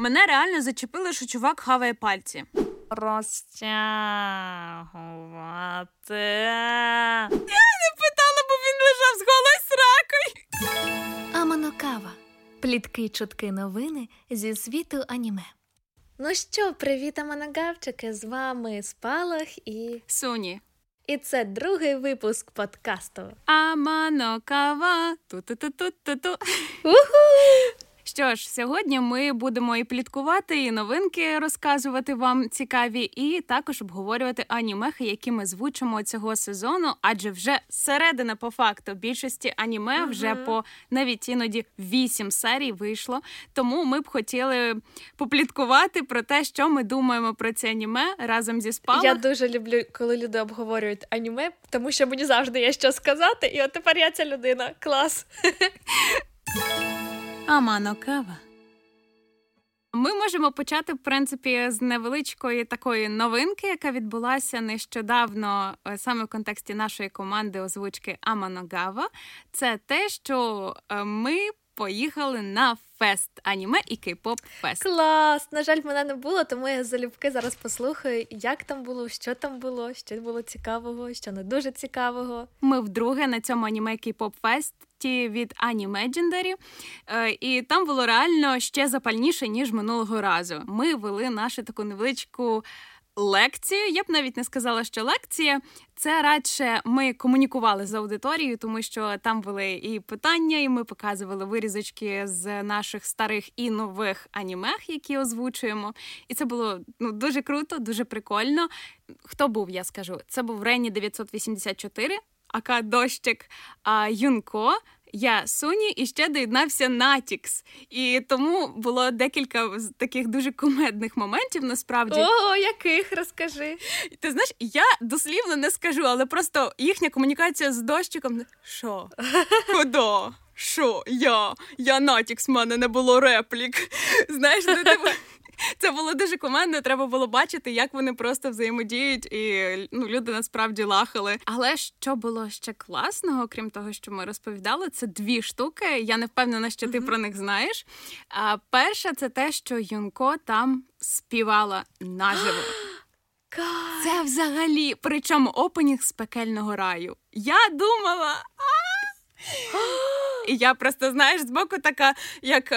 Мене реально зачепило, що чувак хаває пальці. Розтягувати. Я не питала, бо він лежав з голою сракою. Аманокава. Плітки, чутки, новини зі світу аніме. Ну що, привіт, аманогавчики, з вами Спалах і... Суні. І це другий випуск подкасту. Аманокава. Ту-ту-ту-ту-ту-ту. Уху! Що ж, сьогодні ми будемо і пліткувати, і новинки розказувати вам цікаві, і також обговорювати анімехи, які ми звучимо цього сезону, адже вже середина по факту більшості аніме, вже по навіть іноді 8 серій вийшло, тому ми б хотіли попліткувати про те, що ми думаємо про це аніме разом зі Спалах. Я дуже люблю, коли люди обговорюють аніме, тому що мені завжди є що сказати, і от тепер я ця людина. Клас! Аманокава. Ми можемо почати, в принципі, з невеличкої такої новинки, яка відбулася нещодавно саме в контексті нашої команди озвучки Аманогава. Це те, що ми поїхали на фест аніме і кей-поп-фест. Клас! На жаль, мене не було, тому я залюбки зараз послухаю, як там було, що було цікавого, що не дуже цікавого. Ми вдруге на цьому аніме кей-поп-фест від Ані Меджендарі, і там було реально ще запальніше, ніж минулого разу. Ми вели нашу таку невеличку лекцію, я б навіть не сказала, що лекція, це радше ми комунікували з аудиторією, тому що там були і питання, і ми показували вирізочки з наших старих і нових анімех, які озвучуємо, і це було дуже круто, дуже прикольно. Хто був, я скажу, це був Рені 984, Ака Доshchyk, Юнко, я Суні, і ще доєднався Натікс. І тому було декілька таких дуже кумедних моментів, насправді. О, яких? Розкажи. Ти знаєш, я дослівно не скажу, але просто їхня комунікація з Doshchyком. Що? Куда? Що? Я Натікс, в мене не було реплік. Знаєш, це було дуже командно, треба було бачити, як вони просто взаємодіють, і люди насправді лахали. Але що було ще класного, крім того, що ми розповідали, це дві штуки, я не впевнена, що ти про них знаєш. А перша – це те, що Юнко там співала наживо. Це взагалі, причому опенінг з пекельного раю. Я думала... І я просто, знаєш, збоку така, як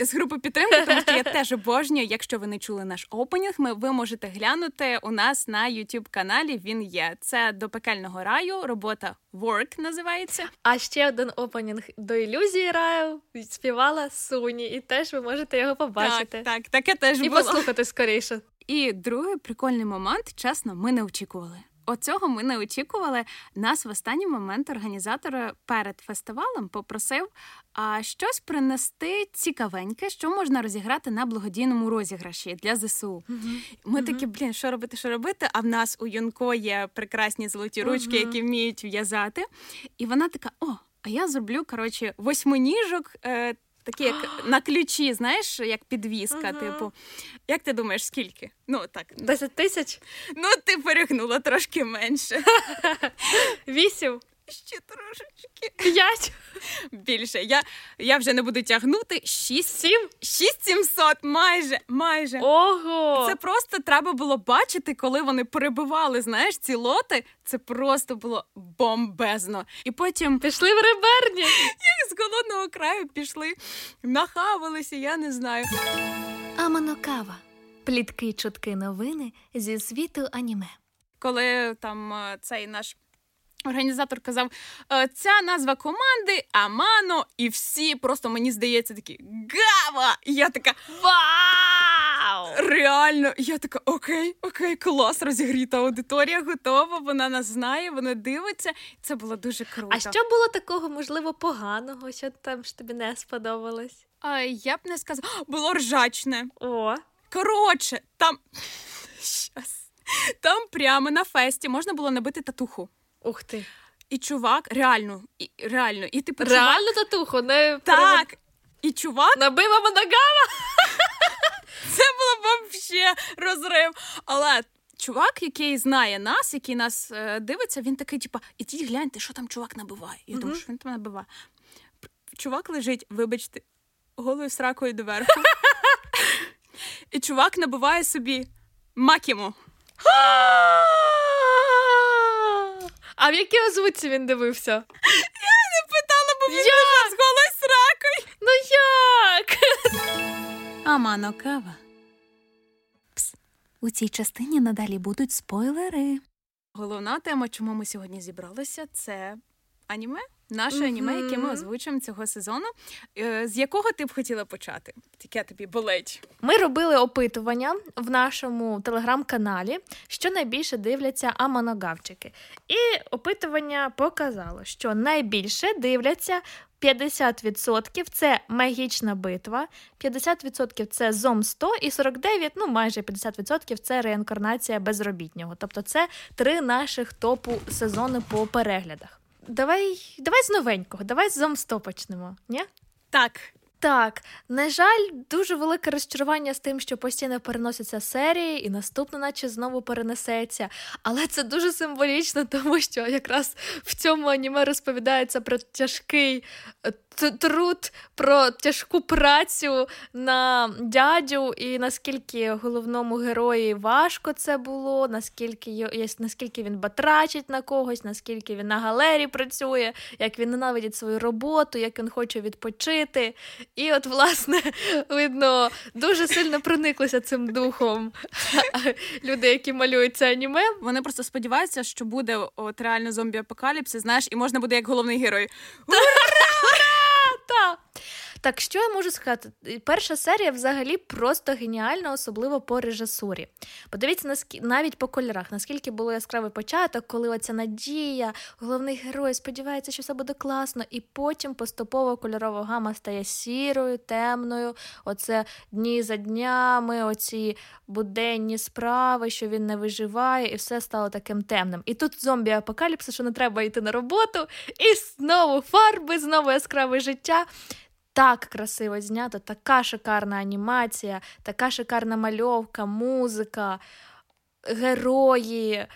з групи підтримки, тому що я теж обожнюю, якщо ви не чули наш опенінг, ви можете глянути у нас на YouTube-каналі, він є. Це «До пекельного раю», робота «Work» називається. А ще один опенінг «До ілюзії раю» співала Суні, і теж ви можете його побачити. Так, таке теж було. І послухати скоріше. І другий прикольний момент, чесно, ми не очікували. Оцього ми не очікували. Нас в останній момент організатор перед фестивалем попросив щось принести цікавеньке, що можна розіграти на благодійному розіграші для ЗСУ. Ми такі, блін, що робити? А в нас у Юнко є прекрасні золоті ручки, які вміють в'язати. І вона така, а я зроблю, восьминіжок, такі, як на ключі, знаєш, як підвіска, типу. Як ти думаєш, скільки? 10 тисяч? Ти перегнула трошки менше. 8? Ще трошечки. 5? Більше. Я вже не буду тягнути. 6-7? 6-700, майже. Ого! Це просто треба було бачити, коли вони перебивали, знаєш, ці лоти. Це просто було бомбезно. І потім... Пішли в реберні. Як з голодного краю пішли. Нахавилися, я не знаю. Аманокава. Плітки, чутки, новини зі світу аніме. Коли там цей наш... Організатор казав, ця назва команди Амано, і всі просто, мені здається, такі Гава! І я така, вау! Реально, я така, окей, клас, розігріта аудиторія, готова, вона нас знає, вона дивиться. Це було дуже круто. А що було такого, можливо, поганого, що там ж тобі не сподобалось? Я б не сказала, було ржачне. Коротше, там прямо на фесті можна було набити татуху. Ух ти. І чувак, реально. І типу, реально чувак... татуху? Не... Так. І чувак... Набив Аманогава? Це було вообще розрив. Але чувак, який знає нас, який нас дивиться, він такий, типу, ідіть гляньте, що там чувак набиває. Я думаю, що він там набиває. Чувак лежить, вибачте, голою сракою доверху. і чувак набиває собі Макімо. А в якій озвучці він дивився? Я не питала, бо він дивився з голос ракою. Ну як? Аманогава. Пс. У цій частині надалі будуть спойлери. Головна тема, чому ми сьогодні зібралися, це аніме. Наше аніме, яке ми озвучуємо цього сезону. З якого ти б хотіла почати? Яке тобі болить? Ми робили опитування в нашому телеграм-каналі, що найбільше дивляться аманогавчики. І опитування показало, що найбільше дивляться 50% – це «Магічна битва», 50% – це «Зом 100» і 49%, ну майже 50% – це «Реінкарнація безробітнього». Тобто це три наших топу сезону по переглядах. Давай з новенького, давай з Зом 100 почнемо, ні? Так, на жаль, дуже велике розчарування з тим, що постійно переносяться серії і наступна наче знову перенесеться. Але це дуже символічно, тому що якраз в цьому аніме розповідається про тяжкий труд, про тяжку працю на дядю і наскільки головному герої важко це було, наскільки він батрачить на когось, наскільки він на галері працює, як він ненавидить свою роботу, як він хоче відпочити. І от, власне, видно, дуже сильно прониклися цим духом люди, які малюють це аніме. Вони просто сподіваються, що буде от реально зомбі-апокаліпсис, знаєш, і можна буде як головний герой. Ура! Ура! Так, що я можу сказати? Перша серія взагалі просто геніальна, особливо по режисурі. Подивіться, навіть по кольорах, наскільки було яскравий початок, коли оця надія, головний герой сподівається, що все буде класно, і потім поступово кольорова гама стає сірою, темною, оце дні за днями, оці буденні справи, що він не виживає, і все стало таким темним. І тут зомбі-апокаліпсис, що не треба йти на роботу, і знову фарби, знову яскраве життя. Так красиво знято, така шикарна анімація, така шикарна мальовка, музика, герої,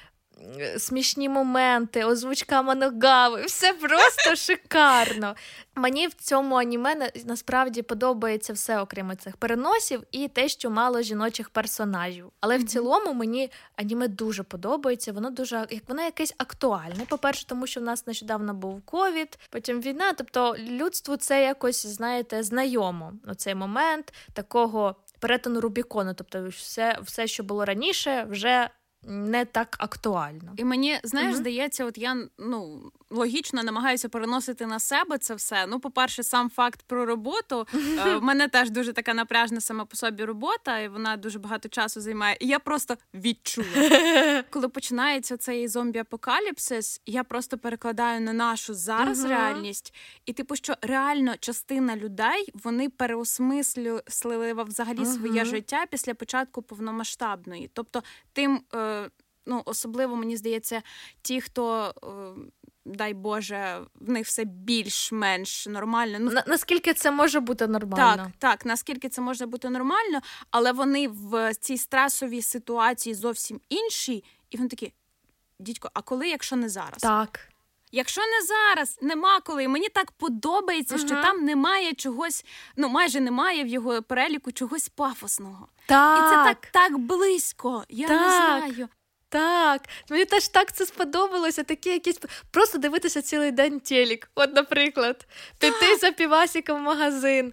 смішні моменти, озвучка Аманогави. Все просто шикарно. Мені в цьому аніме насправді подобається все, окрім цих переносів і те, що мало жіночих персонажів. Але в цілому мені аніме дуже подобається, воно якесь актуальне. По-перше, тому що в нас нещодавно був ковід, потім війна, тобто людству це якось, знаєте, знайомо. Оцей момент такого перетину Рубікону, тобто все, що було раніше, вже не так актуально. І мені, знаєш, здається, от я, логічно намагаюся переносити на себе це все. По-перше, сам факт про роботу. В мене теж дуже така напряжна сама по собі робота, і вона дуже багато часу займає. І я просто відчула. Коли починається цей зомбі-апокаліпсис, я просто перекладаю на нашу зараз реальність. І що реально частина людей, вони переосмислили взагалі своє життя після початку повномасштабної. Тобто, тим... особливо, мені здається, ті, хто, дай Боже, в них все більш-менш нормально. Наскільки це може бути нормально. Так, наскільки це може бути нормально, але вони в цій стресовій ситуації зовсім інші, і вони такі, дідько, а коли, якщо не зараз? Так. Якщо не зараз, нема коли. Мені так подобається, що там немає чогось, майже немає в його переліку чогось пафосного. Так. І це так близько, я не знаю. Так, мені теж так це сподобалося, такі якісь... Просто дивитися цілий день телек, от, наприклад. Піти за півасіком в магазин.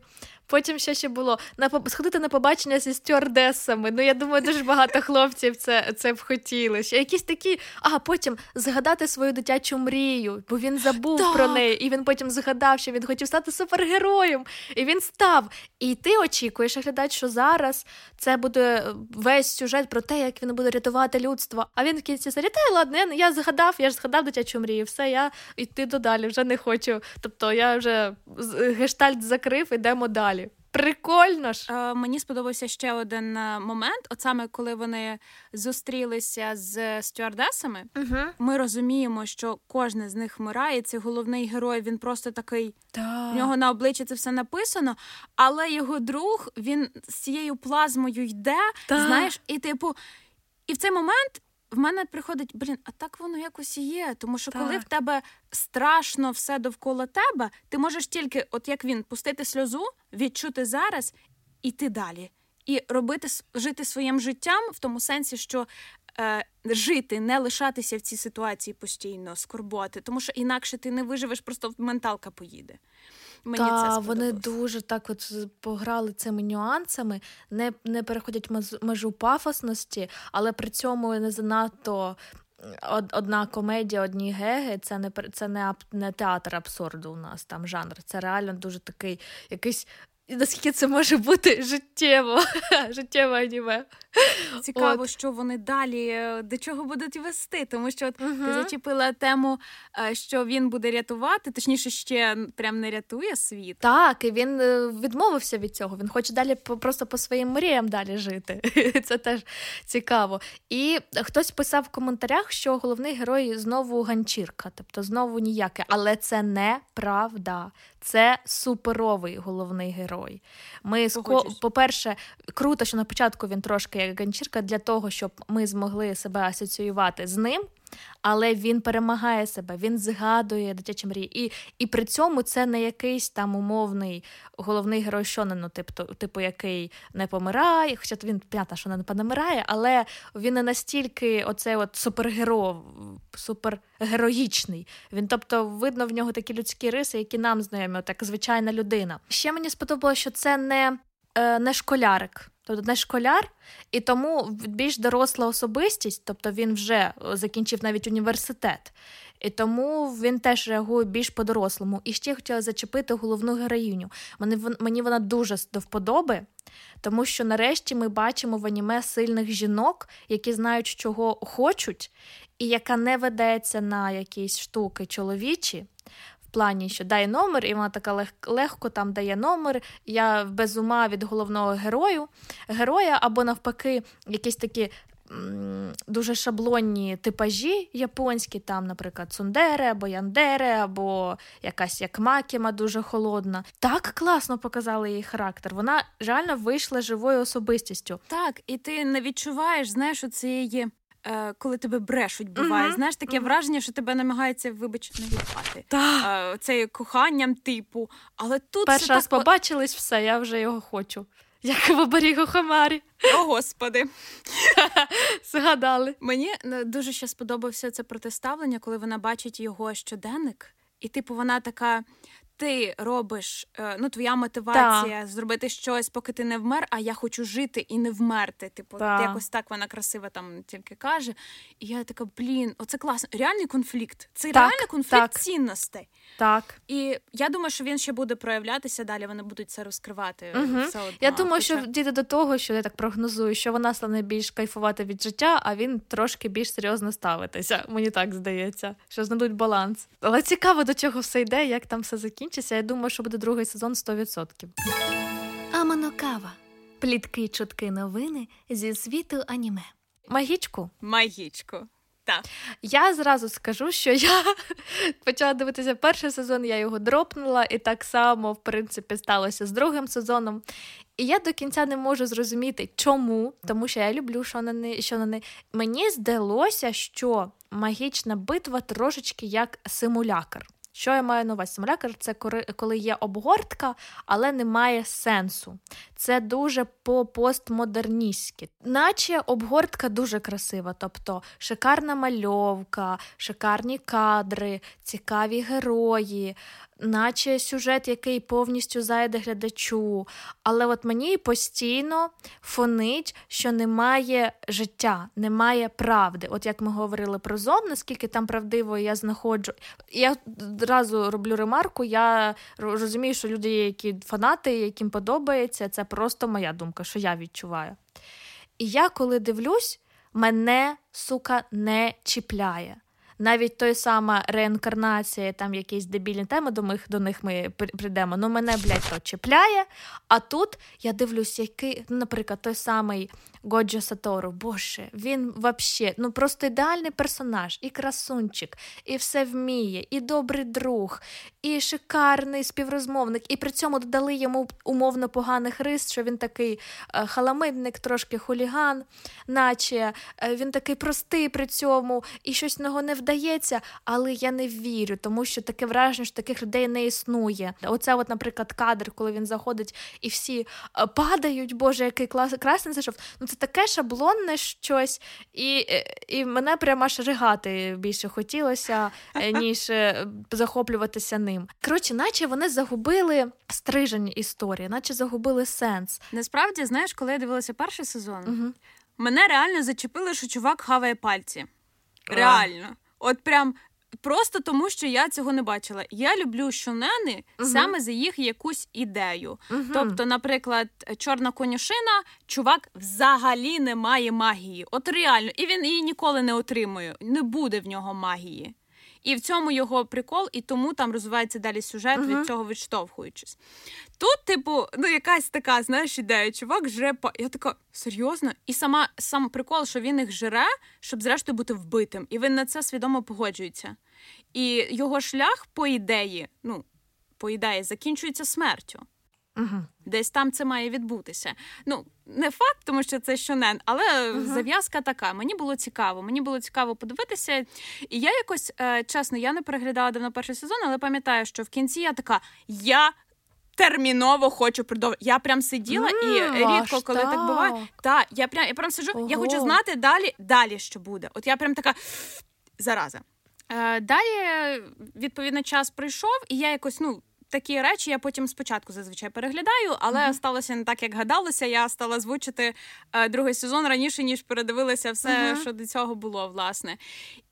Потім ще було сходити на побачення зі стюардесами. Я думаю, дуже багато хлопців це б хотіли. Ще якісь такі, потім згадати свою дитячу мрію, бо він забув про неї, і він потім згадав, що він хотів стати супергероєм, і він став. І ти очікуєш, глядач, що зараз це буде весь сюжет про те, як він буде рятувати людство. А він в кінці серії, ладно, я ж згадав дитячу мрію, все, я йти додалі, вже не хочу. Тобто я вже гештальт закрив, ідемо далі. Прикольно ж. Мені сподобався ще один момент, от саме коли вони зустрілися з стюардесами, ми розуміємо, що кожен з них вмирає, цей головний герой, він просто такий, в нього на обличчі це все написано, але його друг, він з цією плазмою йде, знаєш, і і в цей момент в мене приходить, а так воно якось і є, тому що коли в тебе страшно все довкола тебе, ти можеш тільки, от як він, пустити сльозу, відчути зараз, іти далі. і жити своїм життям в тому сенсі, що жити, не лишатися в цій ситуації постійно, скорботи, тому що інакше ти не виживеш, просто менталка поїде. Та, вони дуже так от пограли цими нюансами, не переходять межу пафосності, але при цьому не занадто одна комедія, одні геги, це не театр абсурду у нас, там жанр, це реально дуже такий якийсь. І наскільки це може бути життєво аніме. Цікаво, що вони далі, до чого будуть вести, тому що ти зачепила тему, що він буде рятувати, точніше, ще прям не рятує світ. Так, і він відмовився від цього, він хоче далі просто по своїм мріям далі жити. Це теж цікаво. І хтось писав в коментарях, що головний герой знову ганчірка, тобто знову ніяке, але це неправда. Це суперовий головний герой. По-перше, круто, що на початку він трошки як ганчірка для того, щоб ми змогли себе асоціювати з ним, але він перемагає себе, він згадує дитячі мрії. І при цьому це не якийсь там умовний головний герой шонену, типу який не помирає, хоча він, понятно, що не помирає, але він не настільки оцей от супергероїчний. Він, тобто, видно в нього такі людські риси, які нам знайомі, так звичайна людина. Ще мені сподобалося, що це не школярик. Тобто не школяр, і тому більш доросла особистість, тобто він вже закінчив навіть університет. І тому він теж реагує більш по-дорослому. І ще хотіла зачепити головну героїню. Мені вона дуже до вподоби, тому що нарешті ми бачимо в аніме сильних жінок, які знають, чого хочуть, і яка не ведеться на якісь штуки чоловічі, в плані, що дай номер, і вона така легко там дає номер, я без ума від головного героя, або навпаки якісь такі дуже шаблонні типажі японські, там, наприклад, цундере, або яндере, або якась як Макіма дуже холодна. Так класно показали її характер. Вона реально вийшла живою особистістю. Так, і ти не відчуваєш, знаєш, оцієї... коли тебе брешуть, буває. Знаєш, таке враження, що тебе намагаються, вибач, не відпати. Це коханням типу. Але тут перший раз так... побачились, все, я вже його хочу. Як в оберігу Хомарі. О, Господи. Згадали. Мені дуже ще сподобався це протиставлення, коли вона бачить його щоденник. І типу вона така... Ти робиш, твоя мотивація зробити щось, поки ти не вмер, а я хочу жити і не вмерти. Типу, якось так вона красиво там тільки каже. І я така, оце класно. Реальний конфлікт. Це реальний конфлікт цінностей. Так. І я думаю, що він ще буде проявлятися далі, вони будуть це розкривати. Все одно. Я думаю, що дійде до того, що я так прогнозую, що вона стане більш кайфувати від життя, а він трошки більш серйозно ставитися. Мені так здається, що знайдуть баланс. Але цікаво, до чого все йде, як там все закінчиться. Я думаю, що буде другий сезон 100%. Аманокава. Плітки, чутки, новини зі світу аніме. Магічку. Так. Я зразу скажу, що я почала дивитися перший сезон, я його дропнула, і так само, в принципі, сталося з другим сезоном. І я до кінця не можу зрозуміти, чому, тому що я люблю шонени. Мені здалося, що магічна битва трошечки як симулякр. Що я маю на увазі? Симулякр – це коли є обгортка, але немає сенсу. Це дуже по-постмодерністськи. Наче обгортка дуже красива, тобто шикарна мальовка, шикарні кадри, цікаві герої, наче сюжет, який повністю зайде глядачу. Але от мені постійно фонить, що немає життя, немає правди. От як ми говорили про Зом, наскільки там правдиво я знаходжу. Я одразу роблю ремарку, я розумію, що люди, які фанати, яким подобається, це просто моя думка, що я відчуваю. І я, коли дивлюсь, мене, сука, не чіпляє. Навіть той сама реінкарнація, там якісь дебільні теми, до них ми прийдемо, ну мене, то чіпляє, а тут я дивлюсь, який, наприклад, той самий Годжо Сатору, боже, він вообще, просто ідеальний персонаж, і красунчик, і все вміє, і добрий друг, і шикарний співрозмовник, і при цьому додали йому умовно поганих рис, що він такий халамидник, трошки хуліган, наче, він такий простий при цьому, і щось в нього не вдалося, продається, але я не вірю, тому що таке враження, що таких людей не існує. Оце от, наприклад, кадр, коли він заходить і всі падають, боже, який красний зайшов. Ну це таке шаблонне щось, і мене прямо аж ригати більше хотілося, ніж захоплюватися ним. Коротше, наче вони загубили стрижень історії, наче загубили сенс. Насправді, знаєш, коли я дивилася перший сезон, мене реально зачепило, що чувак хаває пальці. Реально. От прям просто тому, що я цього не бачила. Я люблю шонени саме за їх якусь ідею. Тобто, наприклад, «Чорна конюшина», чувак взагалі не має магії. От реально. І він її ніколи не отримує. Не буде в нього магії. І в цьому його прикол, і тому там розвивається далі сюжет, від цього відштовхуючись. Тут, типу, ну якась така, знаєш, ідея, чувак жре Я така, серйозно? І сам прикол, що він їх жре, щоб зрештою бути вбитим. І він на це свідомо погоджується. І його шлях, по ідеї, закінчується смертю. Десь там це має відбутися. Ну, не факт, тому що це шонен, але зав'язка така. Мені було цікаво подивитися. І я якось, чесно, я не переглядала давно перший сезон, але пам'ятаю, що в кінці я така, я терміново хочу продовжити. Я прям сиділа і рідко, коли так буває. Так, я прям сиджу, я хочу знати далі, що буде. От я прям така, зараза. Далі, відповідно, час прийшов, і я якось, такі речі я потім спочатку зазвичай переглядаю, але сталося не так, як гадалося. Я стала звучити другий сезон раніше, ніж передивилася все, що до цього було, власне.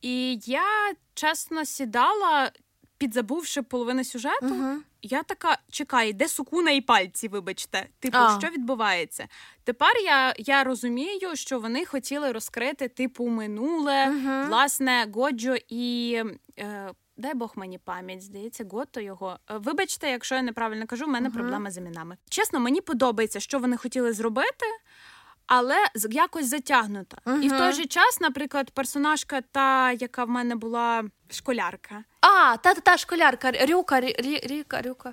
І я, чесно, сідала, підзабувши половину сюжету. Я така, чекай, де Сукуна і пальці, вибачте? Типу, що відбувається? Тепер я розумію, що вони хотіли розкрити, типу, минуле, власне, Годжо і... Дай Бог мені пам'ять, здається, Готто його. Вибачте, якщо я неправильно кажу, в мене проблема з іменами. Чесно, мені подобається, що вони хотіли зробити, але якось затягнуто. І в той же час, наприклад, персонажка та, яка в мене була школярка. Та школярка, Рюка.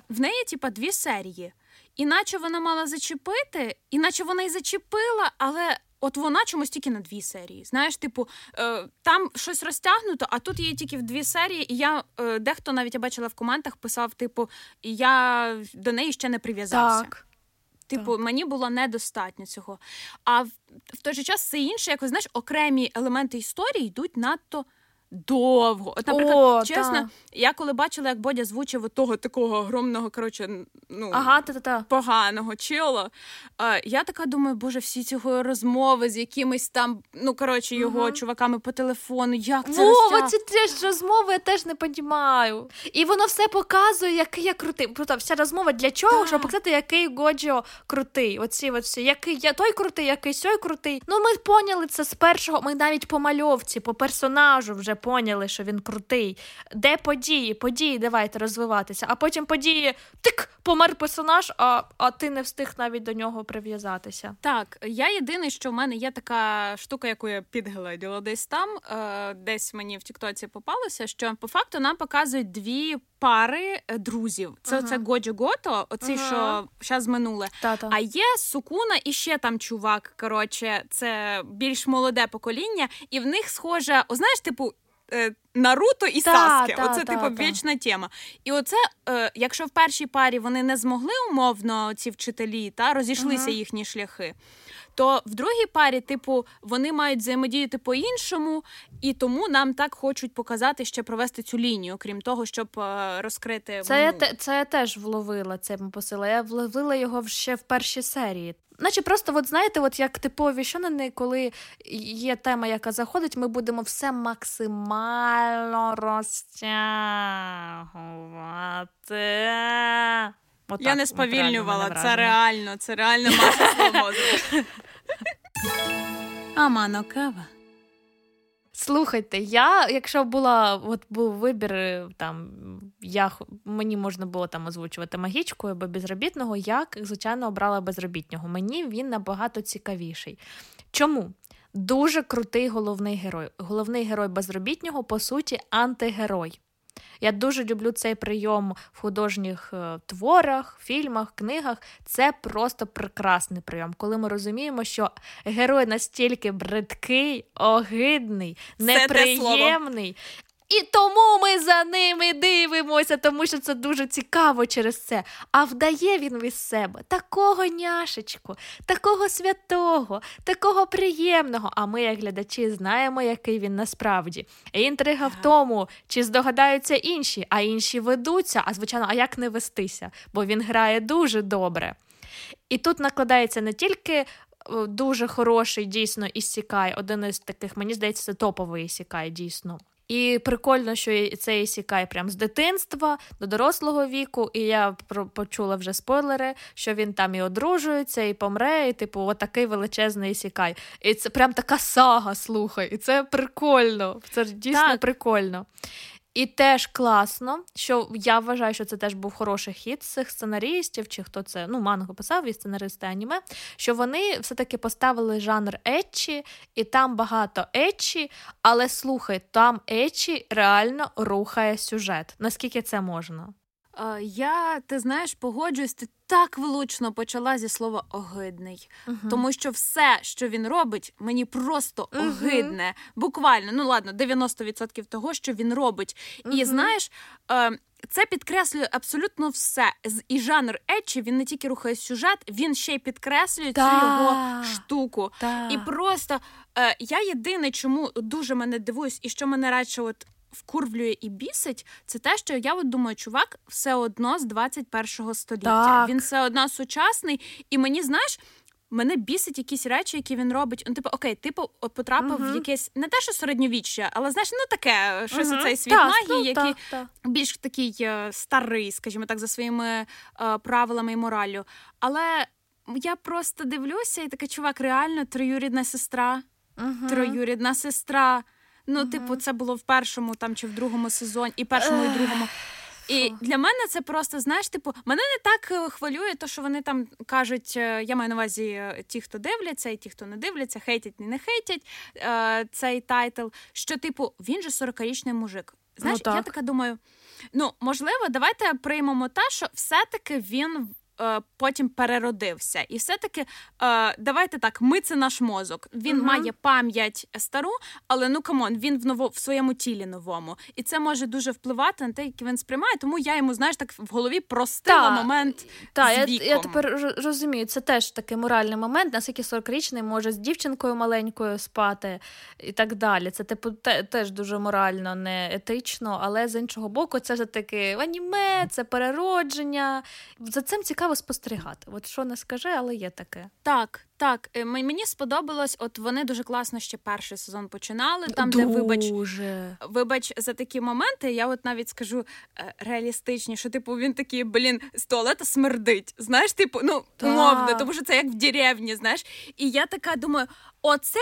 В неї, дві серії. Іначе вона мала зачепити, іначе вона і зачепила, але... От вона чомусь тільки на дві серії. Знаєш, типу, там щось розтягнуто, а тут є тільки в дві серії, і я дехто навіть, я бачила в коментах, писав, типу, я до неї ще не прив'язався. Так. Типу, мені було недостатньо цього. А в той же час все інше, якось, знаєш, окремі елементи історії йдуть надто довго. От, наприклад, я коли бачила, як Бодя звучив того такого огромного, поганого чила, я така думаю, боже, всі ці розмови з якимись там, його чуваками по телефону, як це розтягнути? Ці теж розмови я теж не розумію. І воно все показує, який я крутий. Просто вся розмова для чого, щоб показати, який Годжо крутий. Оці, який я той крутий, який сьой крутий. Ми поняли це з першого, ми навіть по мальовці, по персонажу вже поняли, що він крутий. Де події? Події давайте розвиватися. А потім події, тик, помер персонаж, а ти не встиг навіть до нього прив'язатися. Так, я єдине, що в мене є така штука, яку я підгледіла десь там, десь мені в тіктоці попалося, що по факту нам показують дві пари друзів. Це оце Годжо Гото, оцей, що зараз минуле. Та-та. А є Сукуна і ще там чувак, це більш молоде покоління, і в них схоже, знаєш, типу, Наруто і Саске. Вічна тема. І оце, якщо в першій парі вони не змогли умовно, ці вчителі, розійшлися їхні шляхи, то в другій парі, вони мають взаємодіяти по-іншому, і тому нам так хочуть показати, ще провести цю лінію, крім того, щоб розкрити... Це я теж вловила, це посила. Я вловила його ще в першій серії. Наче просто, як типові шонени, коли є тема, яка заходить, ми будемо все максимально розтягувати. Я не сповільнювала, це реально маса свободи. Аманогава. Слухайте, якщо був вибір, мені можна було озвучувати Магічку або Безробітного, я, звичайно, обрала Безробітного. Мені він набагато цікавіший. Чому? Дуже крутий головний герой. Головний герой Безробітного, по суті, антигерой. Я дуже люблю цей прийом в художніх творах, фільмах, книгах. Це просто прекрасний прийом, коли ми розуміємо, що герой настільки бридкий, огидний, неприємний, І тому ми за ними дивимося, тому що це дуже цікаво через це. А вдає він від себе такого няшечку, такого святого, такого приємного. А ми, як глядачі, знаємо, який він насправді. І інтрига в тому, чи здогадаються інші, а інші ведуться. А, звичайно, а як не вестися? Бо він грає дуже добре. І тут накладається не тільки... дуже хороший, дійсно, ісікай. Один із таких, мені здається, це топовий ісікай, дійсно. І прикольно, що це ісікай прям з дитинства до дорослого віку, і я почула вже спойлери, що він там і одружується, і помре, і, типу, отакий величезний ісікай. І це прям така сага, слухай, і це прикольно, це дійсно так. Прикольно. І теж класно, що я вважаю, що це теж був хороший хід цих сценарістів, чи хто це, ну, манго писав, і сценаристи аніме, що вони все-таки поставили жанр етчі, і там багато етчі, але, слухай, там етчі реально рухає сюжет. Наскільки це можна? Я, ти знаєш, погоджуюсь, ти так влучно почала зі слова «огидний». Uh-huh. Тому що все, що він робить, мені просто огидне. Uh-huh. Буквально, ну ладно, 90% того, що він робить. Uh-huh. І знаєш, це підкреслює абсолютно все. І жанр етчі, він не тільки рухає сюжет, він ще й підкреслює цю його штуку. І просто я єдине, чому дуже мене дивуюсь, і що мене радше от вкурвлює і бісить, це те, що я от думаю, чувак все одно з 21-го століття. Так. Він все одно сучасний, і мені, знаєш, мене бісить якісь речі, які він робить. Ну, типу, окей, типу, от потрапив в якесь, не те, що середньовіччя, але, знаєш, ну таке, щось оцей світ магії, який більш такий старий, скажімо так, за своїми правилами і мораллю. Але я просто дивлюся, і така, чувак, реально, троюрідна сестра, ну, типу, це було в першому там чи в другому сезоні, і першому, і другому. І для мене це просто, знаєш, типу, мене не так хвилює те, що вони там кажуть, я маю на увазі ті, хто дивляться, і ті, хто не дивляться, хейтять, не хейтять цей тайтл, що, типу, він же 40-річний мужик. Знаєш, ну, так. Я така думаю, ну, можливо, давайте приймемо те, що все-таки він... потім переродився. І все-таки, давайте так, ми це наш мозок. Він має пам'ять стару, але, ну, камон, він в своєму тілі новому. І це може дуже впливати на те, як він сприймає, тому я йому, знаєш, так в голові простила момент з віком. Я тепер розумію, це теж такий моральний момент, наскільки 40-річний може з дівчинкою маленькою спати і так далі. Це, типу, теж дуже морально, не етично, але з іншого боку, це ж таки аніме, це переродження. За цим цікаво спостерігати. От що не скажи, але є таке. Так. Мені сподобалось, от вони дуже класно ще перший сезон починали, там, дуже. Де, вибач за такі моменти, я от навіть скажу реалістичні, що, типу, він такий, блін, з туалета смердить. Знаєш, типу, ну, умовно, тому що це як в деревні, знаєш. І я така думаю, оце...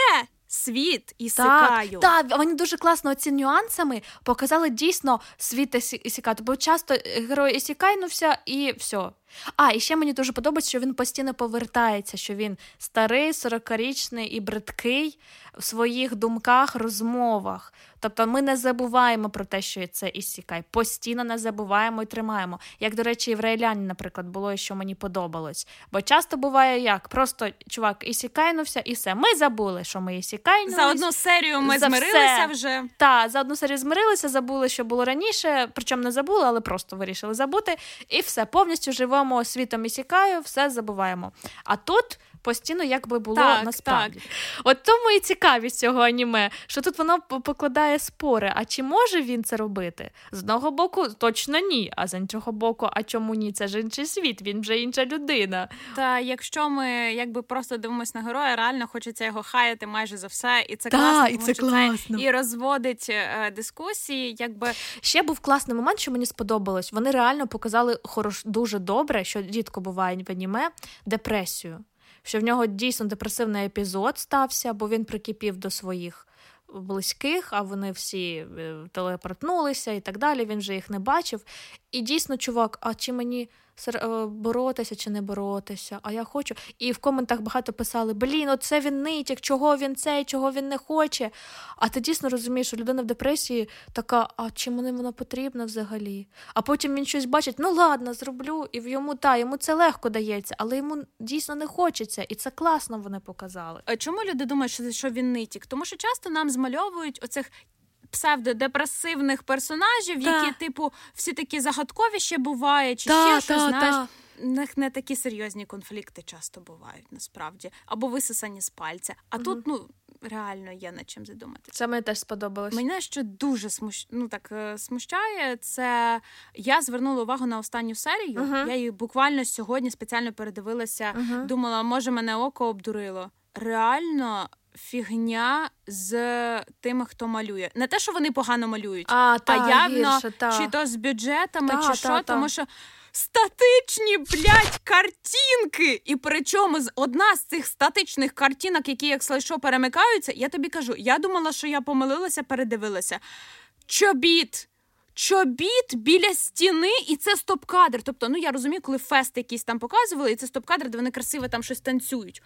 світ ісікаю. Так, вони дуже класно ці нюансами показали дійсно світ ісікаю. Бо часто герой ісікайнувся і все. А, і ще мені дуже подобається, що він постійно повертається, що він старий, 40-річний і бридкий в своїх думках, розмовах. Тобто ми не забуваємо про те, що це ісікай. Постійно не забуваємо і тримаємо. Як, до речі, і в Рейляні, наприклад, було, що мені подобалось. Бо часто буває як? Просто, чувак, ісікайнувся і все. Ми забули, що ми ісікайнулись. За одну серію ми змирилися вже. Так, за одну серію змирилися, забули, що було раніше. Причому не забули, але просто вирішили забути. І все, повністю живемо світом ісікаю, все забуваємо. А тут... постійно, як би було насправді. Так. От тому і цікавість цього аніме, що тут воно покладає спори. А чи може він це робити? З одного боку, точно ні. А з іншого боку, а чому ні? Це ж інший світ, він вже інша людина. Та якщо ми якби просто дивимось на героя, реально хочеться його хаяти майже за все. І це класно. І це класно. І розводить дискусії. Якби. Ще був класний момент, що мені сподобалось. Вони реально показали дуже добре, що рідко буває в аніме, депресію. Що в нього дійсно депресивний епізод стався, бо він прикипів до своїх близьких, а вони всі телепортнулися і так далі, він же їх не бачив. І дійсно, чувак, а чи мені боротися, чи не боротися? А я хочу. І в коментах багато писали, блін, оце він нитік, чого він цей, чого він не хоче. А ти дійсно розумієш, що людина в депресії така, а чи мені вона потрібна взагалі? А потім він щось бачить, ну ладно, зроблю. І йому це легко дається, але йому дійсно не хочеться. І це класно вони показали. Чому люди думають, що він нитік? Тому що часто нам змальовують оцих псевдодепресивних персонажів, які, типу, всі такі загадкові ще бувають, чи ще щось, знаєш. У них не такі серйозні конфлікти часто бувають, насправді. Або висисані з пальця. А тут, ну, реально є над чим задуматися. Це мені теж сподобалось. Мене що дуже смущає, це я звернула увагу на останню серію. Я її буквально сьогодні спеціально передивилася. Думала, може, мене око обдурило. Реально фігня з тими, хто малює. Не те, що вони погано малюють, а явно гірше, чи то з бюджетами, чи що, тому що статичні, блядь, картинки! І причому одна з цих статичних картинок, які як слайшо перемикаються, я тобі кажу, я думала, що я помилилася, передивилася. Чобіт біля стіни, і це стоп-кадр. Тобто, ну, я розумію, коли фест якийсь там показували, і це стоп-кадр, де вони красиво там щось танцюють.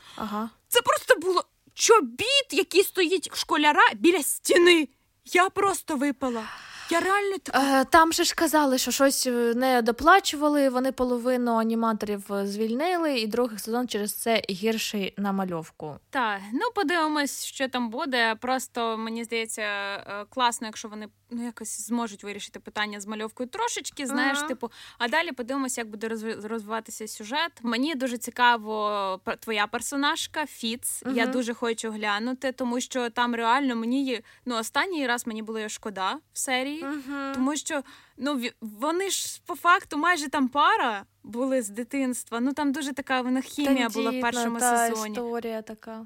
Це просто було чобіт, який стоїть школяра біля стіни. Я просто випала. Я реально така. Там же ж казали, що щось не доплачували, вони половину аніматорів звільнили, і другий сезон через це гірший на мальовку. Так, ну подивимось, що там буде. Просто, мені здається, класно, якщо вони якось зможуть вирішити питання з мальовкою трошечки, знаєш, типу, а далі подивимось, як буде розвиватися сюжет. Мені дуже цікаво твоя персонажка, Фіц. Я дуже хочу глянути, тому що там реально мені, ну, останній раз мені було шкода в серії. Тому що, ну, вони ж по факту майже там пара були з дитинства. Ну, там дуже така в них хімія була в першому сезоні. Історія така.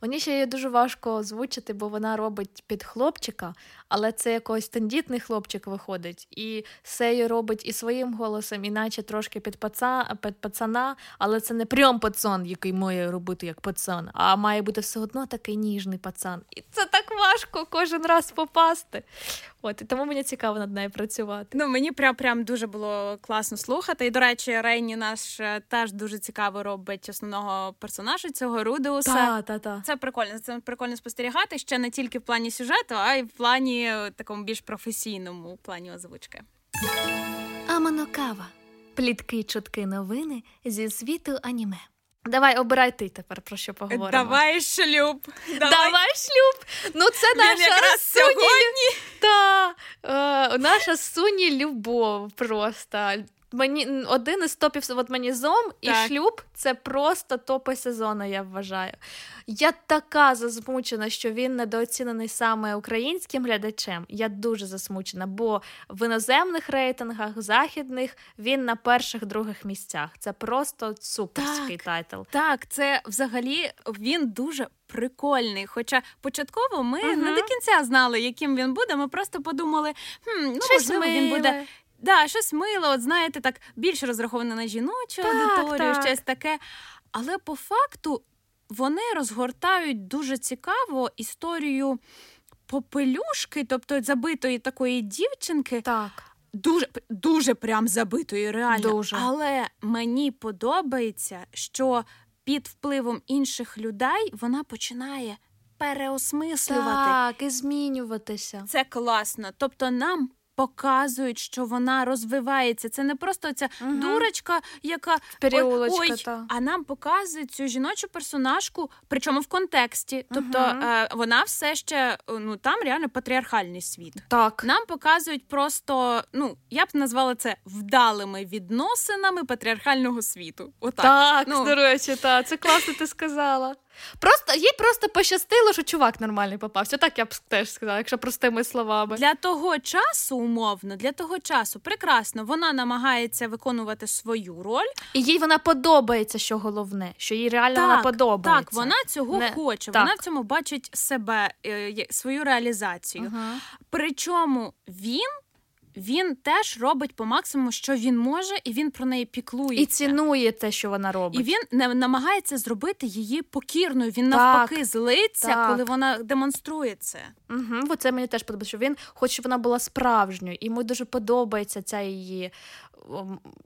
Мені ще її дуже важко озвучити, бо вона робить під хлопчика, але це якийсь тендітний хлопчик виходить. І Сею робить і своїм голосом, іначе трошки під пацана, але це не прям пацан, який має робити як пацан, а має бути все одно такий ніжний пацан. І це так важко кожен раз попасти. От, і тому мені цікаво над нею працювати. Ну, мені прям дуже було класно слухати. І, до речі, Рейні наш теж дуже цікаво робить основного персонажа цього Рудеуса. Це прикольно. Це прикольно спостерігати ще не тільки в плані сюжету, а й в плані такому більш професійному, в плані озвучки. Аманокава. Плітки, чутки, новини зі світу аніме. Давай, обирай ти тепер, про що поговоримо. Давай шлюб. Давай шлюб. Ну, це наша сьогодні. Наша Суні любов просто. Мені один із топів, от мені Зом і шлюб, це просто топи сезону, я вважаю. Я така засмучена, що він недооцінений саме українським глядачем. Я дуже засмучена, бо в іноземних рейтингах, західних, він на перших-других місцях. Це просто суперський тайтл. Так, це взагалі він дуже прикольний. Хоча початково ми не до кінця знали, яким він буде. Ми просто подумали, ну, можливо, він буде... Да, щось мило, от знаєте, так більше розраховане на жіночу аудиторію, щось таке. Але по факту вони розгортають дуже цікаво історію попелюшки, тобто забитої такої дівчинки. Так. Дуже, дуже прям забитої, реально. Дуже. Але мені подобається, що під впливом інших людей вона починає переосмислювати. Так, і змінюватися. Це класно. Тобто нам показують, що вона розвивається. Це не просто ця дурочка, яка... А нам показують цю жіночу персонажку, причому в контексті. Тобто вона все ще... Ну, там реально патріархальний світ. Так. Нам показують просто... Ну, я б назвала це вдалими відносинами патріархального світу. Отак. Так, ну, до речі, так. Це класно ти сказала. Просто, їй просто пощастило, що чувак нормальний попався. Так я б теж сказала, якщо простими словами. Для того часу, умовно, прекрасно, вона намагається виконувати свою роль. І їй вона подобається, що головне, що їй реально вона подобається. Так, вона цього хоче, вона в цьому бачить себе, свою реалізацію. Причому він теж робить по максимуму, що він може, і він про неї піклується. І цінує те, що вона робить. І він намагається зробити її покірною. Він навпаки злиться, коли вона демонструє це. Бо це мені теж подобається, що він хоче, щоб вона була справжньою. І йому дуже подобається ця її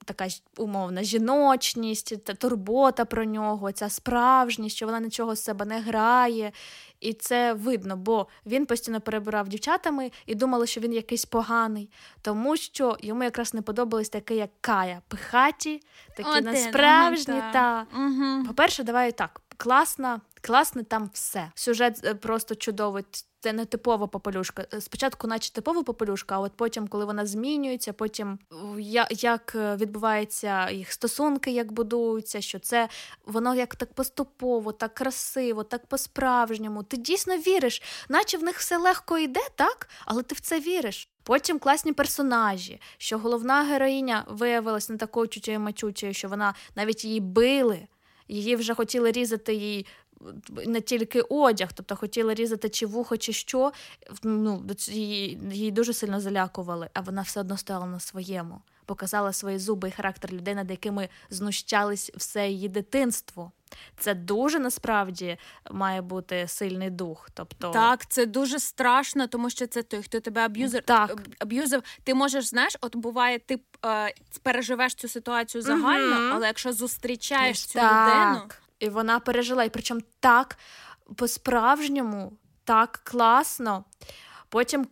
така умовна жіночність, та турбота про нього, ця справжність, що вона нічого з себе не грає. І це видно, бо він постійно перебирав дівчатами і думали, що він якийсь поганий, тому що йому якраз не подобались такі, як Кая, пихаті, такі насправжні. По-перше, давай так, класна класне там все. Сюжет просто чудовий. Це не типова попелюшка. Спочатку наче типова попелюшка, а от потім, коли вона змінюється, потім як відбуваються їх стосунки, як будуються, що це воно як так поступово, так красиво, так по-справжньому. Ти дійсно віриш, наче в них все легко йде, так? Але ти в це віриш. Потім класні персонажі, що головна героїня виявилась не такою чутєю-матютєю, що вона навіть її били, її вже хотіли різати їй не тільки одяг, тобто хотіли різати чи вухо, чи що, ну, її дуже сильно залякували, а вона все одно стояла на своєму, показала свої зуби і характер людей, над якими знущались все її дитинство. Це дуже, насправді, має бути сильний дух. Тобто... Так, це дуже страшно, тому що це той, хто тебе аб'юзив. Ти можеш, знаєш, от буває, ти переживеш цю ситуацію загально, але якщо зустрічаєш цю людину... І вона пережила, і причому так по-справжньому, так класно. Потім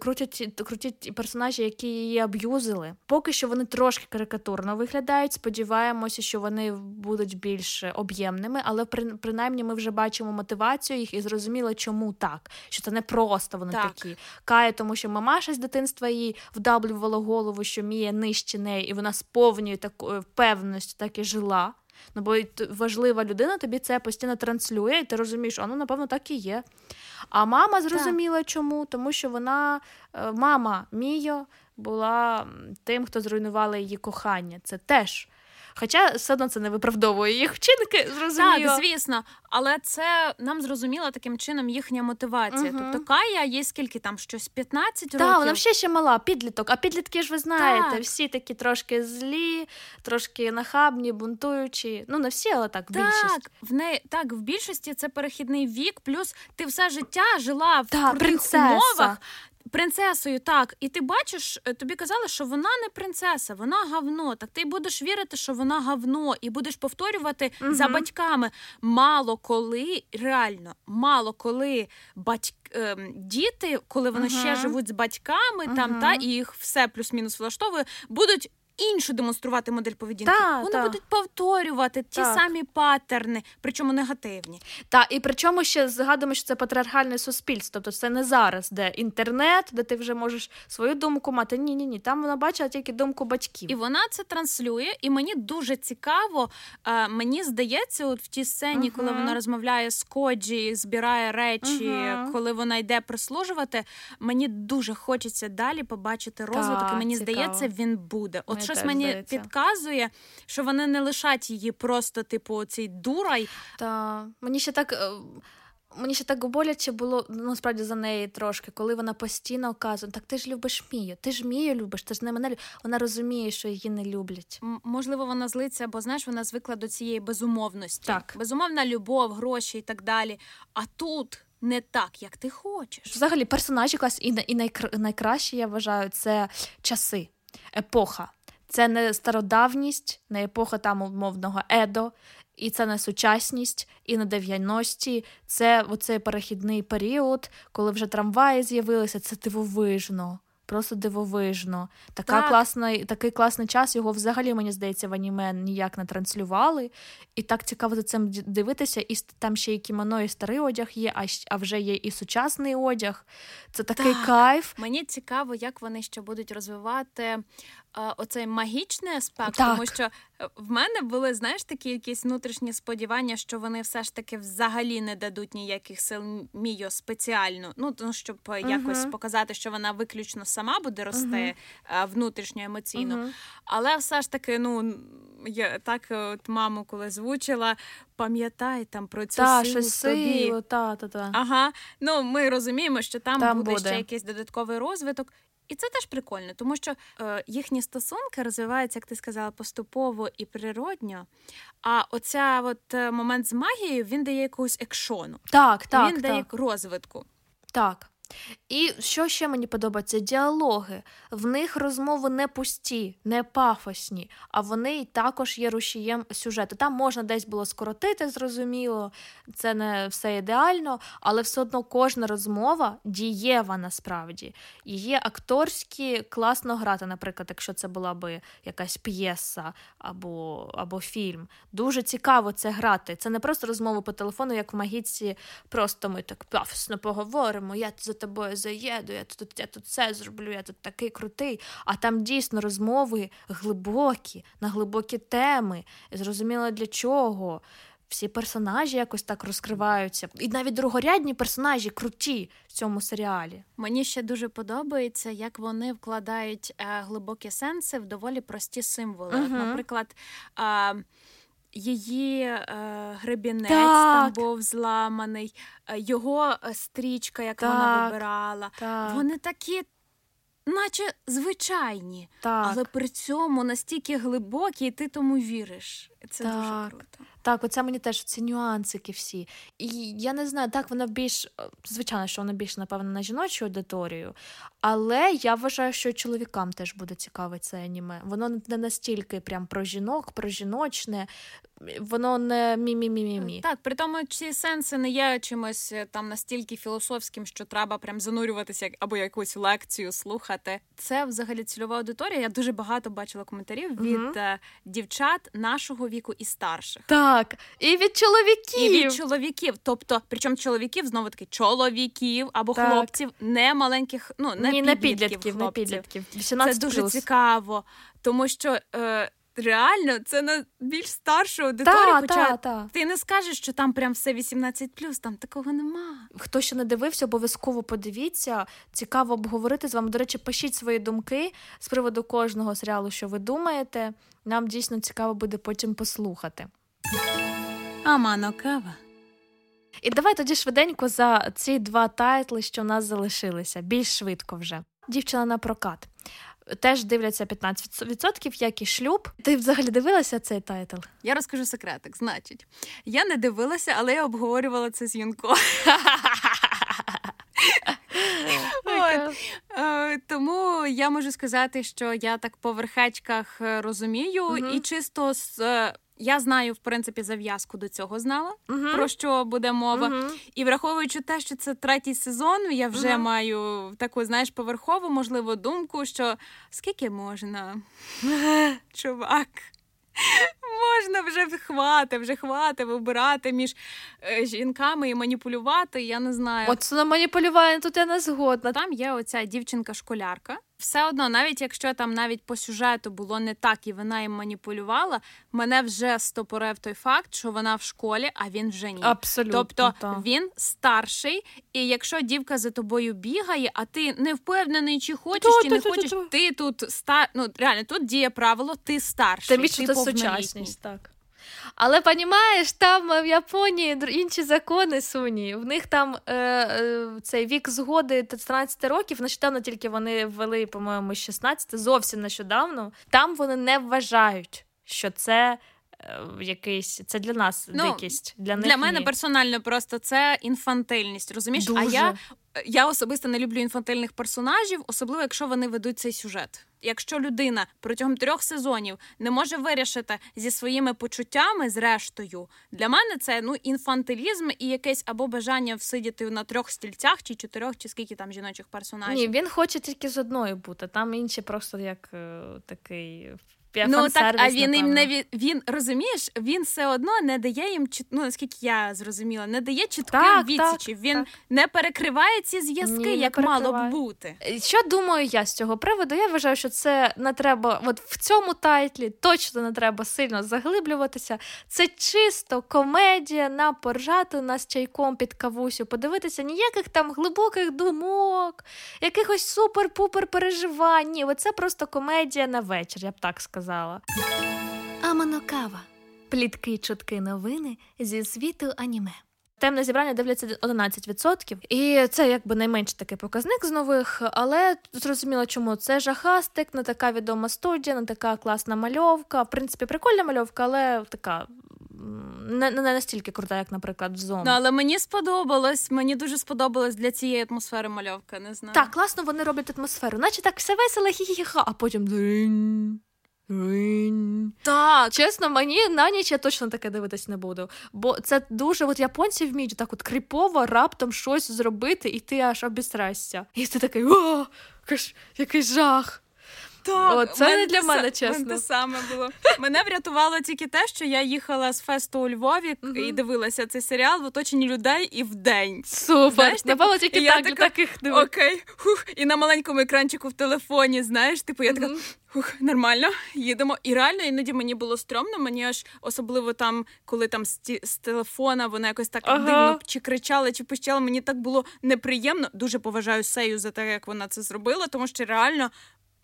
крутять персонажі, які її аб'юзили. Поки що вони трошки карикатурно виглядають, сподіваємося, що вони будуть більш об'ємними, але принаймні ми вже бачимо мотивацію їх і зрозуміло, чому так, що це не просто вони такі. Кая, тому що мамаша з дитинства їй вдавлювала голову, що Мія нижче неї, і вона з повною такою впевненістю так і жила. Ну, бо важлива людина тобі це постійно транслює, і ти розумієш, а ну, напевно, так і є. А мама зрозуміла, чому, тому що вона, мама Міо, була тим, хто зруйнувала її кохання. Це теж. Хоча все одно це не виправдовує їх вчинки, зрозуміло. Так, звісно, але це нам зрозуміло таким чином їхня мотивація. Тобто Кая є скільки там, щось 15 років? Так, вона ще мала, підліток. А підлітки ж ви знаєте, всі такі трошки злі, трошки нахабні, бунтуючі. Ну, не всі, але так, більшість. Так, в більшості це перехідний вік, плюс ти все життя жила в крутих умовах. Принцесою, так. І ти бачиш, тобі казали, що вона не принцеса, вона гавно. Так ти будеш вірити, що вона гавно, і будеш повторювати за батьками. Мало коли, реально, мало коли діти, коли вони ще живуть з батьками, там, та, і їх все плюс-мінус влаштовує, будуть іншу демонструвати модель поведінки. Вони будуть повторювати ті самі паттерни, причому негативні. Так, і причому ще згадуємо, що це патріархальне суспільство, тобто це не зараз, де інтернет, де ти вже можеш свою думку мати. Ні, там вона бачила тільки думку батьків. І вона це транслює, і мені дуже цікаво, мені здається, от в тій сцені, коли вона розмовляє з Коджі, збирає речі, коли вона йде прислужувати, мені дуже хочеться далі побачити розвиток, і мені здається, він буде. Щось мені підказує, що вони не лишать її просто, типу, цій дурай. Та мені ще так боляче було, ну, справді, за неї трошки, коли вона постійно казує, так ти ж любиш Мію, ти ж Мію любиш, ти ж не мене любиш. Вона розуміє, що її не люблять. Можливо, вона злиться, бо, знаєш, вона звикла до цієї безумовності. Так. Безумовна любов, гроші і так далі. А тут не так, як ти хочеш. Взагалі, персонажі класні, і найкращі, я вважаю, це часи. Епоха. Це не стародавність, не епоха там умовного Едо, і це не сучасність, і не 90-ті. Це оцей перехідний період, коли вже трамваї з'явилися, це дивовижно. Просто дивовижно. Такий класний час, його взагалі, мені здається, в аніме ніяк не транслювали. І так цікаво за цим дивитися. І там ще і кімоно, і старий одяг є, а вже є і сучасний одяг. Це такий кайф. Мені цікаво, як вони ще будуть розвивати оцей магічний аспект, тому що в мене були, знаєш, такі якісь внутрішні сподівання, що вони все ж таки взагалі не дадуть ніяких сил Міо спеціально. Ну, щоб якось показати, що вона виключно сама буде рости внутрішньо, емоційно. Але все ж таки, ну, я так от маму коли звучила, пам'ятай там про цю силу в тобі. Ага, ну, ми розуміємо, що там буде ще якийсь додатковий розвиток. І це теж прикольно, тому що їхні стосунки розвиваються, як ти сказала, поступово і природньо. А оця от момент з магією, він дає якогось екшону. Він дає розвитку. Так. І що ще мені подобається? Діалоги. В них розмови не пусті, не пафосні, а вони і також є рушієм сюжету. Там можна десь було скоротити, зрозуміло, це не все ідеально, але все одно кожна розмова дієва насправді. Є акторські, класно грати, наприклад, якщо це була би якась п'єса або фільм. Дуже цікаво це грати. Це не просто розмови по телефону, як в Магіці, просто ми так пафосно поговоримо, я за тобою заїду, я тут це зроблю, я тут такий крутий. А там дійсно розмови глибокі, на глибокі теми. Зрозуміло, для чого. Всі персонажі якось так розкриваються. І навіть другорядні персонажі круті в цьому серіалі. Мені ще дуже подобається, як вони вкладають глибокі сенси в доволі прості символи. Угу. От, наприклад, її гребінець там був зламаний, його стрічка, як вона вибирала. Так. Вони такі, наче звичайні, але при цьому настільки глибокі, і ти тому віриш. Це дуже круто. Так, оце мені теж ці нюансики всі. І я не знаю, так, вона більш, звичайно, що вона більш, напевно, на жіночу аудиторію, але я вважаю, що чоловікам теж буде цікаве це аніме. Воно не настільки прям про жінок, про жіночне, воно не мі-мі-мі-мі-мі. Так, при тому ці сенси не є чимось там настільки філософським, що треба прям занурюватися або якусь лекцію слухати. Це взагалі цільова аудиторія. Я дуже багато бачила коментарів від дівчат нашого віку і старших. Так, і від чоловіків. Тобто, причому чоловіків, знову-таки, чоловіків або хлопців, не маленьких, не підлітків. Це дуже цікаво, тому що реально це на більш старшу аудиторію, хоча ти не скажеш, що там прям все 18+, там такого нема. Хто ще не дивився, обов'язково подивіться, цікаво обговорити з вами. До речі, пишіть свої думки з приводу кожного серіалу, що ви думаєте. Нам дійсно цікаво буде потім послухати. Аманокава. І давай тоді швиденько за ці два тайтли, що у нас залишилися. Більш швидко вже. Дівчина на прокат. Теж дивляться 15%, як і шлюб. Ти взагалі дивилася цей тайтл? Я розкажу секретик. Значить, я не дивилася, але я обговорювала це з Юнко. Тому я можу сказати, що я так по верхечках розумію. І чисто я знаю, в принципі, зав'язку до цього знала, про що буде мова. І враховуючи те, що це третій сезон, я вже маю таку, знаєш, поверхову, можливо, думку, що скільки можна, чувак. Можна вже хвати, вибирати між жінками і маніпулювати, я не знаю. От на маніпулювання тут я не згодна. Там є оця дівчинка-школярка. Все одно, навіть якщо там навіть по сюжету було не так, і вона їм маніпулювала, мене вже стопорив той факт, що вона в школі, а він вже ні. Абсолютно. Тобто він старший, і якщо дівка за тобою бігає, а ти не впевнений, чи хочеш, чи не хочеш, ти тут реально, тут діє правило, ти старший, ти повнолітній. Так. Але, понімаєш, там в Японії інші закони, Суні. В них там цей вік згоди 13 років, нещодавно тільки вони ввели, по-моєму, 16, зовсім нещодавно. Там вони не вважають, що це якийсь, це для нас дикість. Для них мене персонально просто це інфантильність, розумієш? Дуже. А я особисто не люблю інфантильних персонажів, особливо, якщо вони ведуть цей сюжет. Якщо людина протягом 3 сезонів не може вирішити зі своїми почуттями, зрештою, для мене це інфантилізм і якесь або бажання всидіти на 3 стільцях, чи 4, чи скільки там жіночих персонажів. Ні, він хоче тільки з одною бути, там інші просто як такий... а він їм він, розумієш, він все одно не дає їм, наскільки я зрозуміла, не дає чіткої відсічі. Він не перекриває ці зв'язки, як мало б бути. Що думаю я з цього приводу? Я вважаю, що це не треба, от в цьому тайтлі точно не треба сильно заглиблюватися. Це чисто комедія на поржати нас чайком під кавусю, подивитися ніяких там глибоких думок, якихось супер-пупер переживань. Ні, оце просто комедія на вечір, я б так сказала. Аманокава. Плітки, чутки, новини зі світу аніме. Темне зібрання дивляться 11%. І це якби найменший такий показник з нових, але зрозуміло чому. Це жахастик, не така відома студія, не така класна мальовка. В принципі, прикольна мальовка, але така не настільки крута, як, наприклад, в Зом. Але мені сподобалось, мені дуже сподобалось для цієї атмосфери мальовка, не знаю. Так, класно вони роблять атмосферу, наче так все весело, хі-хі-хі-ха, а потім... Так, чесно, мені на ніч я точно таке дивитись не буду. Бо це дуже, от японці вміють так от крипово раптом щось зробити, і ти аж обістрасся. І ти такий, о, який жах. Так, це не для мене, чесно. Те саме було. Мене врятувало тільки те, що я їхала з фесту у Львові і дивилася цей серіал в оточенні людей і вдень. Супер. Напевно, тільки так, для таких дивок. Окей. Хух. І на маленькому екранчику в телефоні, знаєш, типу, я така... нормально, їдемо. І реально іноді мені було стрьомно, мені аж особливо там, коли там з телефона вона якось так дивно чи кричала, чи пищала, мені так було неприємно. Дуже поважаю Сею за те, як вона це зробила, тому що реально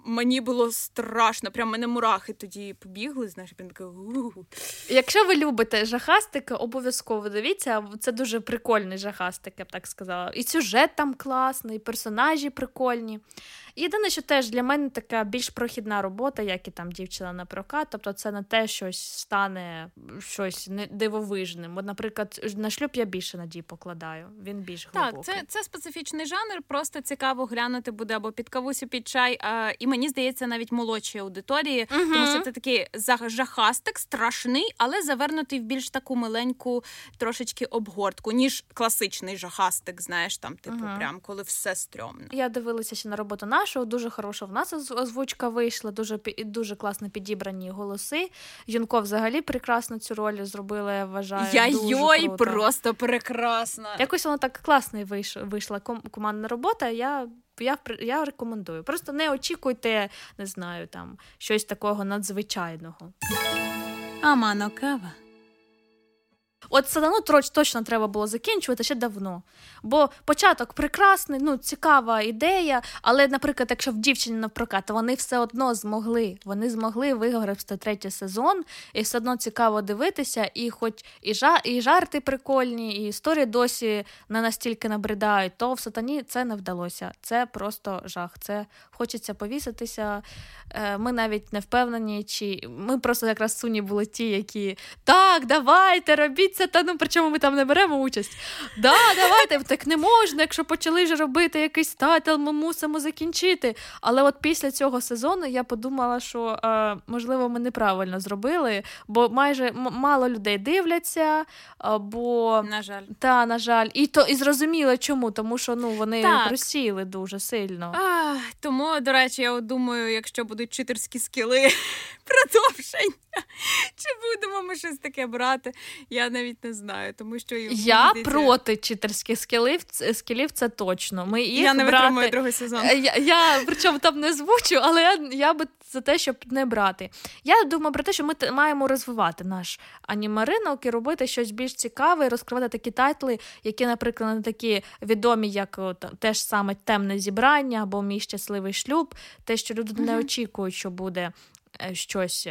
мені було страшно, прям мене мурахи тоді побігли, знаєш, прям таке... Якщо ви любите жахастики, обов'язково дивіться, це дуже прикольний жахастик, я б так сказала. І сюжет там класний, і персонажі прикольні. Єдине, що теж для мене така більш прохідна робота, як і там дівчина на прокат, тобто це не те щось стане щось дивовижним. От, наприклад, на шлюб я більше надій покладаю, він більш глибокий. Так, це специфічний жанр, просто цікаво глянути буде або під кавусю, під чай, і мені здається, навіть молодшій аудиторії, тому що це такий жахастик, страшний, але завернутий в більш таку миленьку трошечки обгортку, ніж класичний жахастик, знаєш, там, типу, прям, коли все стрьомно. Я дивилася ще на роботу нашого, дуже хороша в нас озвучка вийшла, дуже класно підібрані голоси. Юнко взагалі прекрасно цю роль зробила, я вважаю. Просто прекрасно. Якось вона так класно вийшла командна робота, я рекомендую. Просто не очікуйте, не знаю, там, щось такого надзвичайного. Аманокава. От Садану точно треба було закінчувати ще давно. Бо початок прекрасний, цікава ідея, але, наприклад, якщо в дівчині навпрокат, то вони все одно змогли. Вони змогли виграти третій сезон, і все одно цікаво дивитися, і хоч і жарти прикольні, і історії досі не настільки набридають, то в Сатані це не вдалося. Це просто жах. Це хочеться повіситися. Ми навіть не впевнені, чи... Ми просто якраз Суні були ті, які так, давайте, робіть Сатану, причому ми там не беремо участь. Да, давайте, так не можна, якщо почали вже робити якийсь тайтл, ми мусимо закінчити. Але от після цього сезону я подумала, що, можливо, ми неправильно зробили, бо майже мало людей дивляться, бо... На жаль. Та, на жаль. І зрозуміло чому, тому що, вони просіли дуже сильно. Тому, до речі, я думаю, якщо будуть читерські скіли продовжень, чи будемо ми щось таке брати? Я навіть не знаю, тому що... Я проти читерських скілів, це точно. Ми їх я не витримую другий сезон. Я причому там не звучу, але я би за те, щоб не брати. Я думаю про те, що ми маємо розвивати наш анімаринок і робити щось більш цікаве, і розкривати такі тайтли, які, наприклад, не такі відомі, як те ж саме «Темне зібрання» або «Мій щасливий шлюб», те, що люди не очікують, що буде... щось,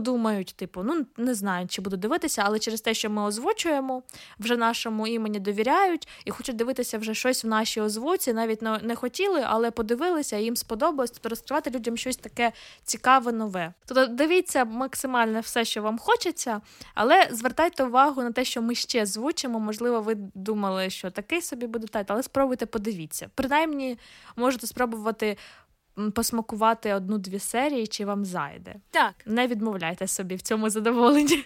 думають, типу, не знаю, чи буду дивитися, але через те, що ми озвучуємо, вже нашому імені довіряють, і хочуть дивитися вже щось в нашій озвуці, навіть не хотіли, але подивилися, і їм сподобалось, тобто розкривати людям щось таке цікаве, нове. Тобто дивіться максимально все, що вам хочеться, але звертайте увагу на те, що ми ще звучимо, можливо, ви думали, що такий собі буде тайтл, але спробуйте, подивіться. Принаймні, можете спробувати посмакувати 1-2 серії, чи вам зайде. Так. Не відмовляйте собі в цьому задоволенні.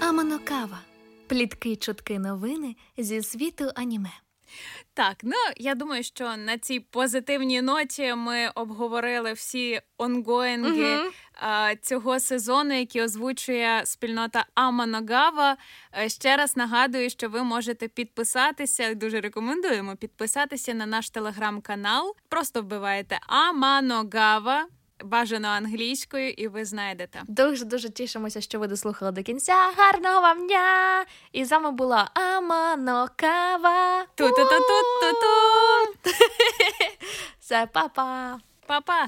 Аманокава. Плітки, чутки, новини зі світу аніме. Так, я думаю, що на цій позитивній ноті ми обговорили всі онгоїнги цього сезону, які озвучує спільнота Аманогава. Ще раз нагадую, що ви можете підписатися, дуже рекомендуємо підписатися на наш телеграм-канал. Просто вбиваєте Аманогава, бажано англійською, і ви знайдете. Дуже-дуже тішимося, що ви дослухали до кінця. Гарного вам дня! І з вами була Аманокава. Ту-ту-ту-ту-ту-ту! Все, па-па! Па-па!